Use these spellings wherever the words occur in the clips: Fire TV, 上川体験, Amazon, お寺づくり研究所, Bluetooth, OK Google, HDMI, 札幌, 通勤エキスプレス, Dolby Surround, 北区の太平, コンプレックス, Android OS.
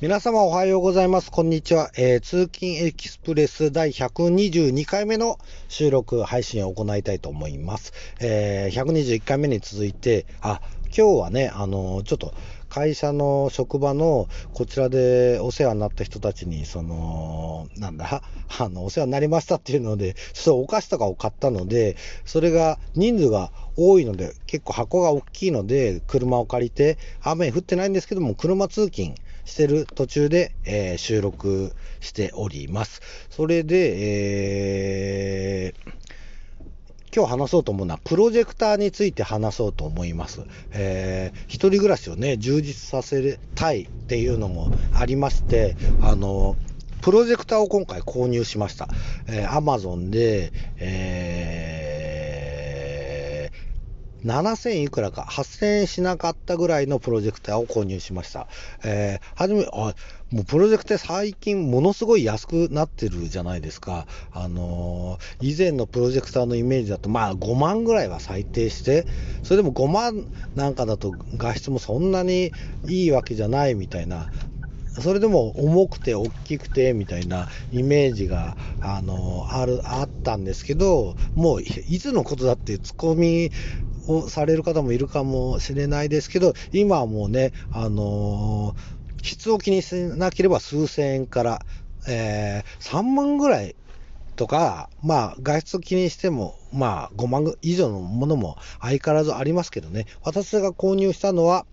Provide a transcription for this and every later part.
皆様おはようございます。こんにちは。通勤エキスプレス第122回目の収録配信を行いたいと思います。121回目に続いて、今日はね、ちょっと会社の職場のこちらでお世話になった人たちに、お世話になりましたっていうので、ちょっとお菓子とかを買ったので、それが人数が多いので、結構箱が大きいので、車を借りて、雨降ってないんですけども、車通勤してる途中で、収録しております。それで、今日話そうと思うのはプロジェクターについて話そうと思います。一人暮らしをね、充実させたいっていうのもありまして、プロジェクターを今回購入しました。Amazon で、7000いくらか8000円しなかったぐらいのプロジェクターを購入しました。もうプロジェクター最近ものすごい安くなってるじゃないですか。以前のプロジェクターのイメージだと5万ぐらいは最低して、それでも5万なんかだと画質もそんなにいいわけじゃないみたいな、それでも重くて大きくてみたいなイメージがあったんですけど、もういつのことだってツッコミをされる方もいるかもしれないですけど、今はもうね、質を気にしなければ数千円から、3万ぐらいとか、外出を気にしても、5万以上のものも相変わらずありますけどね、私が購入したのは、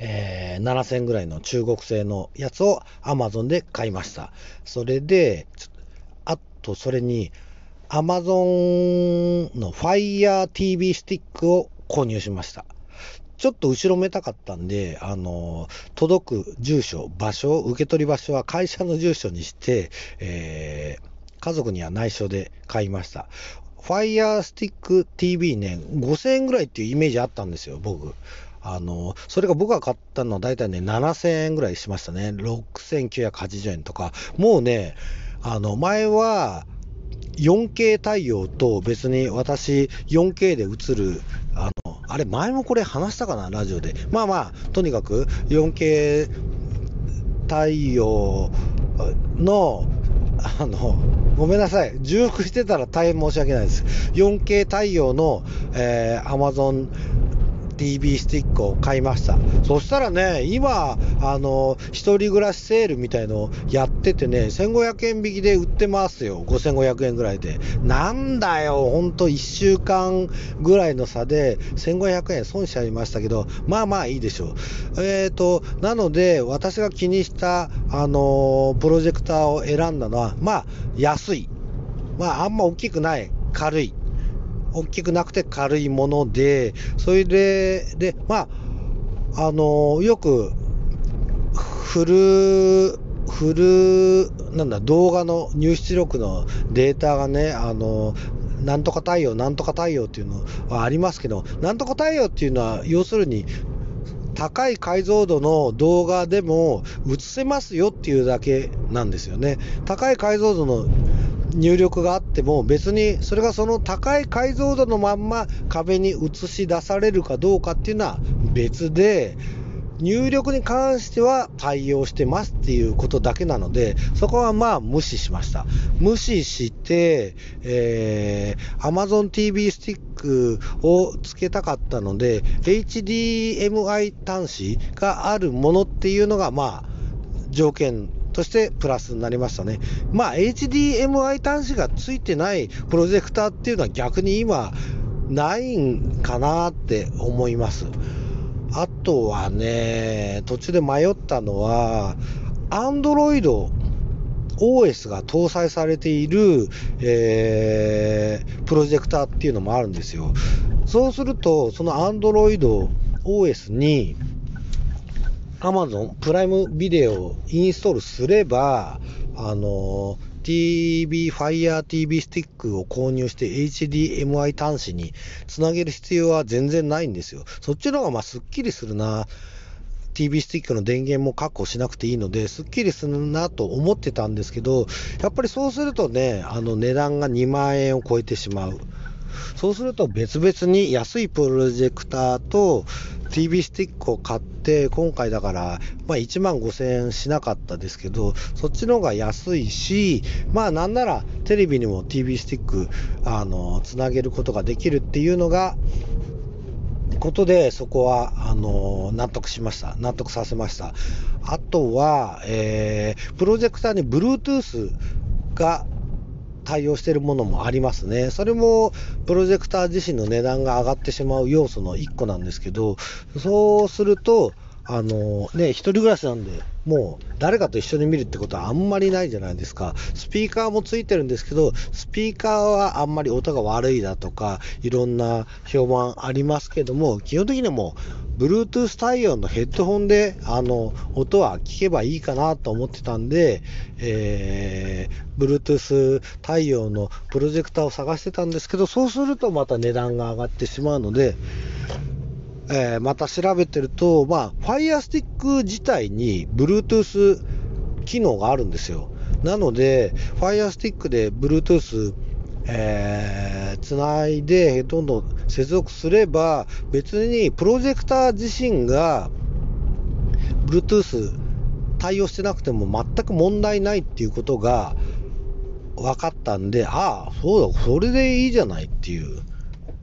7000円ぐらいの中国製のやつを Amazon で買いました。それで、あとそれに、Amazon の Fire TV スティックを購入しました。ちょっと後ろめたかったんで、届く住所、場所、受け取り場所は会社の住所にして、家族には内緒で買いました。Fire Stick TV ね、5000円ぐらいっていうイメージあったんですよ、僕。それが僕が買ったのは大体ね、7000円ぐらいしましたね。6980円とか。もうね、前は、4K 対応と別に私 4K で映る前もこれ話したかな、ラジオで。とにかく 4K 対応のごめんなさい、重複してたら大変申し訳ないです。 4K 対応の、Amazon TV スティックを買いました。そしたらね、今一人暮らしセールみたいのをやっててね、1500円引きで売ってますよ。5500円ぐらいで。なんだよ、ほんと1週間ぐらいの差で1500円損しちゃいましたけど、いいでしょう。なので私が気にしたプロジェクターを選んだのは、安い、あんま大きくない、軽い、大きくなくて軽いもので、それで、よく動画の入出力のデータがね、なんとか対応、なんとか対応っていうのはありますけど、なんとか対応っていうのは、要するに、高い解像度の動画でも映せますよっていうだけなんですよね。高い解像度の入力があっても、別にそれがその高い解像度のまんま壁に映し出されるかどうかっていうのは別で、入力に関しては対応してますっていうことだけなので、そこは無視しました。無視して、Amazon TV スティックをつけたかったので、 HDMI 端子があるものっていうのが条件としてプラスになりましたね。HDMI 端子がついてないプロジェクターっていうのは逆に今ないんかなって思います。あとはね、途中で迷ったのは Android OS が搭載されている、プロジェクターっていうのもあるんですよ。そうするとその Android OS にAmazon プライムビデオをインストールすれば、Fire TV スティックを購入して HDMI 端子につなげる必要は全然ないんですよ。そっちの方がすっきりするな。TV スティックの電源も確保しなくていいので、すっきりするなと思ってたんですけど、やっぱりそうするとね、値段が2万円を超えてしまう。そうすると別々に安いプロジェクターと TV スティックを買って、今回だから1万5000円しなかったですけど、そっちの方が安いし、なんならテレビにも TV スティックつなげることができるっていうのがことで、そこは納得しました。納得させました。あとは、プロジェクターに Bluetooth が対応しているものもありますね。それもプロジェクター自身の値段が上がってしまう要素の1個なんですけど、そうすると一人暮らしなんで、もう誰かと一緒に見るってことはあんまりないじゃないですか。スピーカーもついてるんですけど、スピーカーはあんまり音が悪いだとかいろんな評判ありますけども、基本的にはもう Bluetooth 対応のヘッドホンで音は聞けばいいかなと思ってたんで、Bluetooth 対応のプロジェクターを探してたんですけど、そうするとまた値段が上がってしまうので、また調べてると、Fire Stick 自体に Bluetooth 機能があるんですよ。なので Fire Stick で Bluetooth つないでどんどん接続すれば、別にプロジェクター自身が Bluetooth 対応してなくても全く問題ないっていうことが分かったんで、そうだ、それでいいじゃないっていう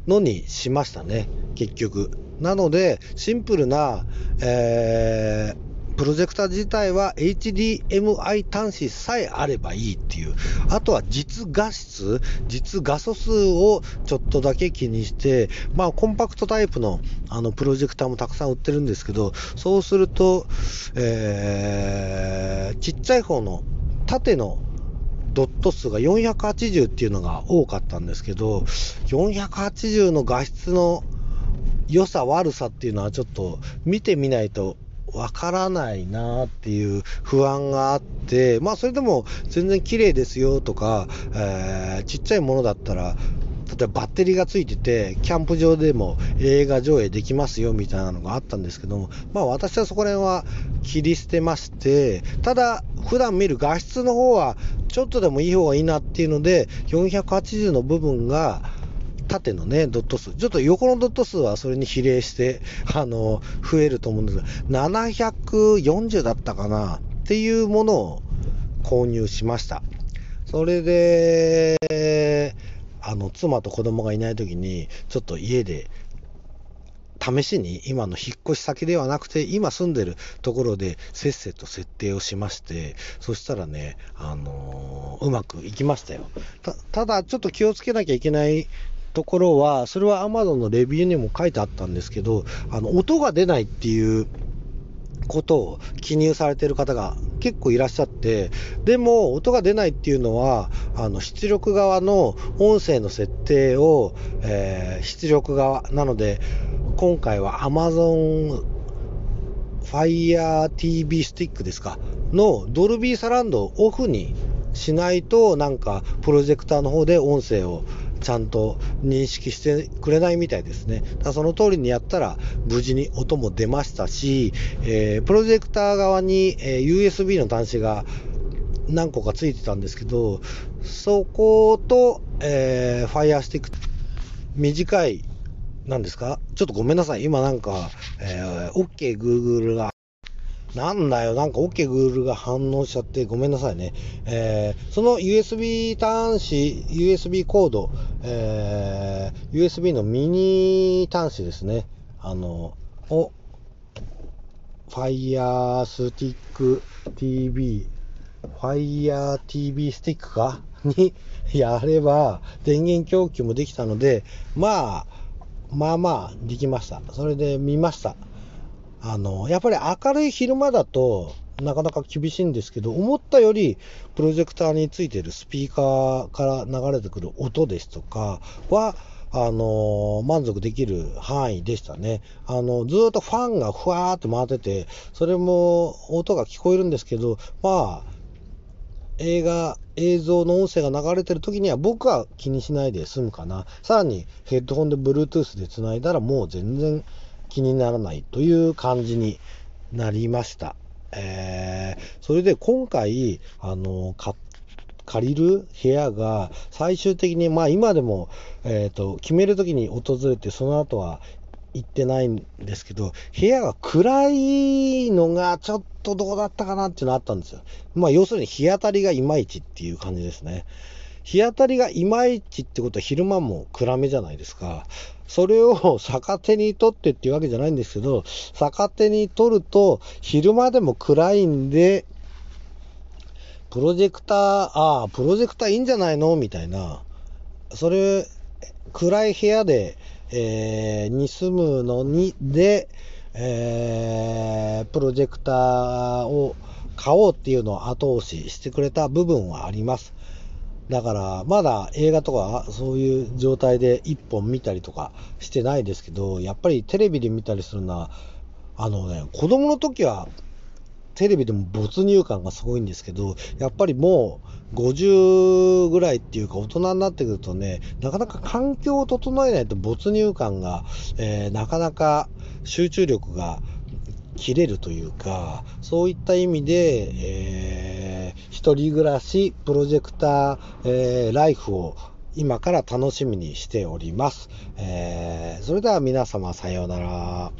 のにしましたね、結局。なのでシンプルな、プロジェクター自体は HDMI 端子さえあればいいっていう。あとは実画素数をちょっとだけ気にして、コンパクトタイプの、プロジェクターもたくさん売ってるんですけど、そうすると、ちっちゃい方の縦のドット数が480っていうのが多かったんですけど、480の画質の良さ悪さっていうのはちょっと見てみないとわからないなっていう不安があって、それでも全然綺麗ですよとか、ちっちゃいものだったら例えばバッテリーがついててキャンプ場でも映画上映できますよみたいなのがあったんですけども、私はそこら辺は切り捨てまして、ただ普段見る画質の方はちょっとでもいい方がいいなっていうので、480の部分が縦のねドット数、ちょっと横のドット数はそれに比例して増えると思うんですが、740だったかなっていうものを購入しました。それで妻と子供がいない時にちょっと家で試しに今の引っ越し先ではなくて今住んでるところでせっせと設定をしまして、そしたらね、うまくいきましたよ。 ただちょっと気をつけなきゃいけないところは、それは Amazon のレビューにも書いてあったんですけど、音が出ないっていうことを記入されている方が結構いらっしゃって、でも音が出ないっていうのは出力側の音声の設定を、出力側なので、今回は Amazon Fire TV スティックですかのドルビーサラウンドをオフにしないと、なんかプロジェクターの方で音声をちゃんと認識してくれないみたいですね。だその通りにやったら無事に音も出ましたし、プロジェクター側に、USB の端子が何個かついてたんですけど、そこと、Fire Stick 短いなんですか、ちょっとごめんなさい、今なんか、OK Google がOK Google が反応しちゃってごめんなさいね。その USB 端子、USB コード、USB のミニ端子ですね。を Fire Stick TV、Fire TV Stick かにやれば電源供給もできたので、まあできました。それで見ました。やっぱり明るい昼間だとなかなか厳しいんですけど、思ったよりプロジェクターについているスピーカーから流れてくる音ですとかは満足できる範囲でしたね。ずっとファンがふわーって回ってて、それも音が聞こえるんですけど、映像の音声が流れてる時には僕は気にしないで済むかな。さらにヘッドホンで Bluetooth でつないだらもう全然気にならないという感じになりました。それで今回借りる部屋が最終的に、まあ今でも、決めるときに訪れて、その後は行ってないんですけど、部屋が暗いのがちょっとどうだったかなっていうのあったんですよ。まあ要するに日当たりがいまいちっていう感じですね。日当たりがいまいちってことは昼間も暗めじゃないですか。それを逆手に取ってっていうわけじゃないんですけど、逆手に取ると昼間でも暗いんで、プロジェクターいいんじゃないのみたいな、それ暗い部屋で、に住むのにで、プロジェクターを買おうっていうのを後押ししてくれた部分はあります。だからまだ映画とかそういう状態で一本見たりとかしてないですけど、やっぱりテレビで見たりするのは子供の時はテレビでも没入感がすごいんですけど、やっぱりもう50ぐらいっていうか大人になってくるとね、なかなか環境を整えないと没入感が、なかなか集中力が切れるというか、そういった意味で、一人暮らしプロジェクター、ライフを今から楽しみにしております。それでは皆様さようなら。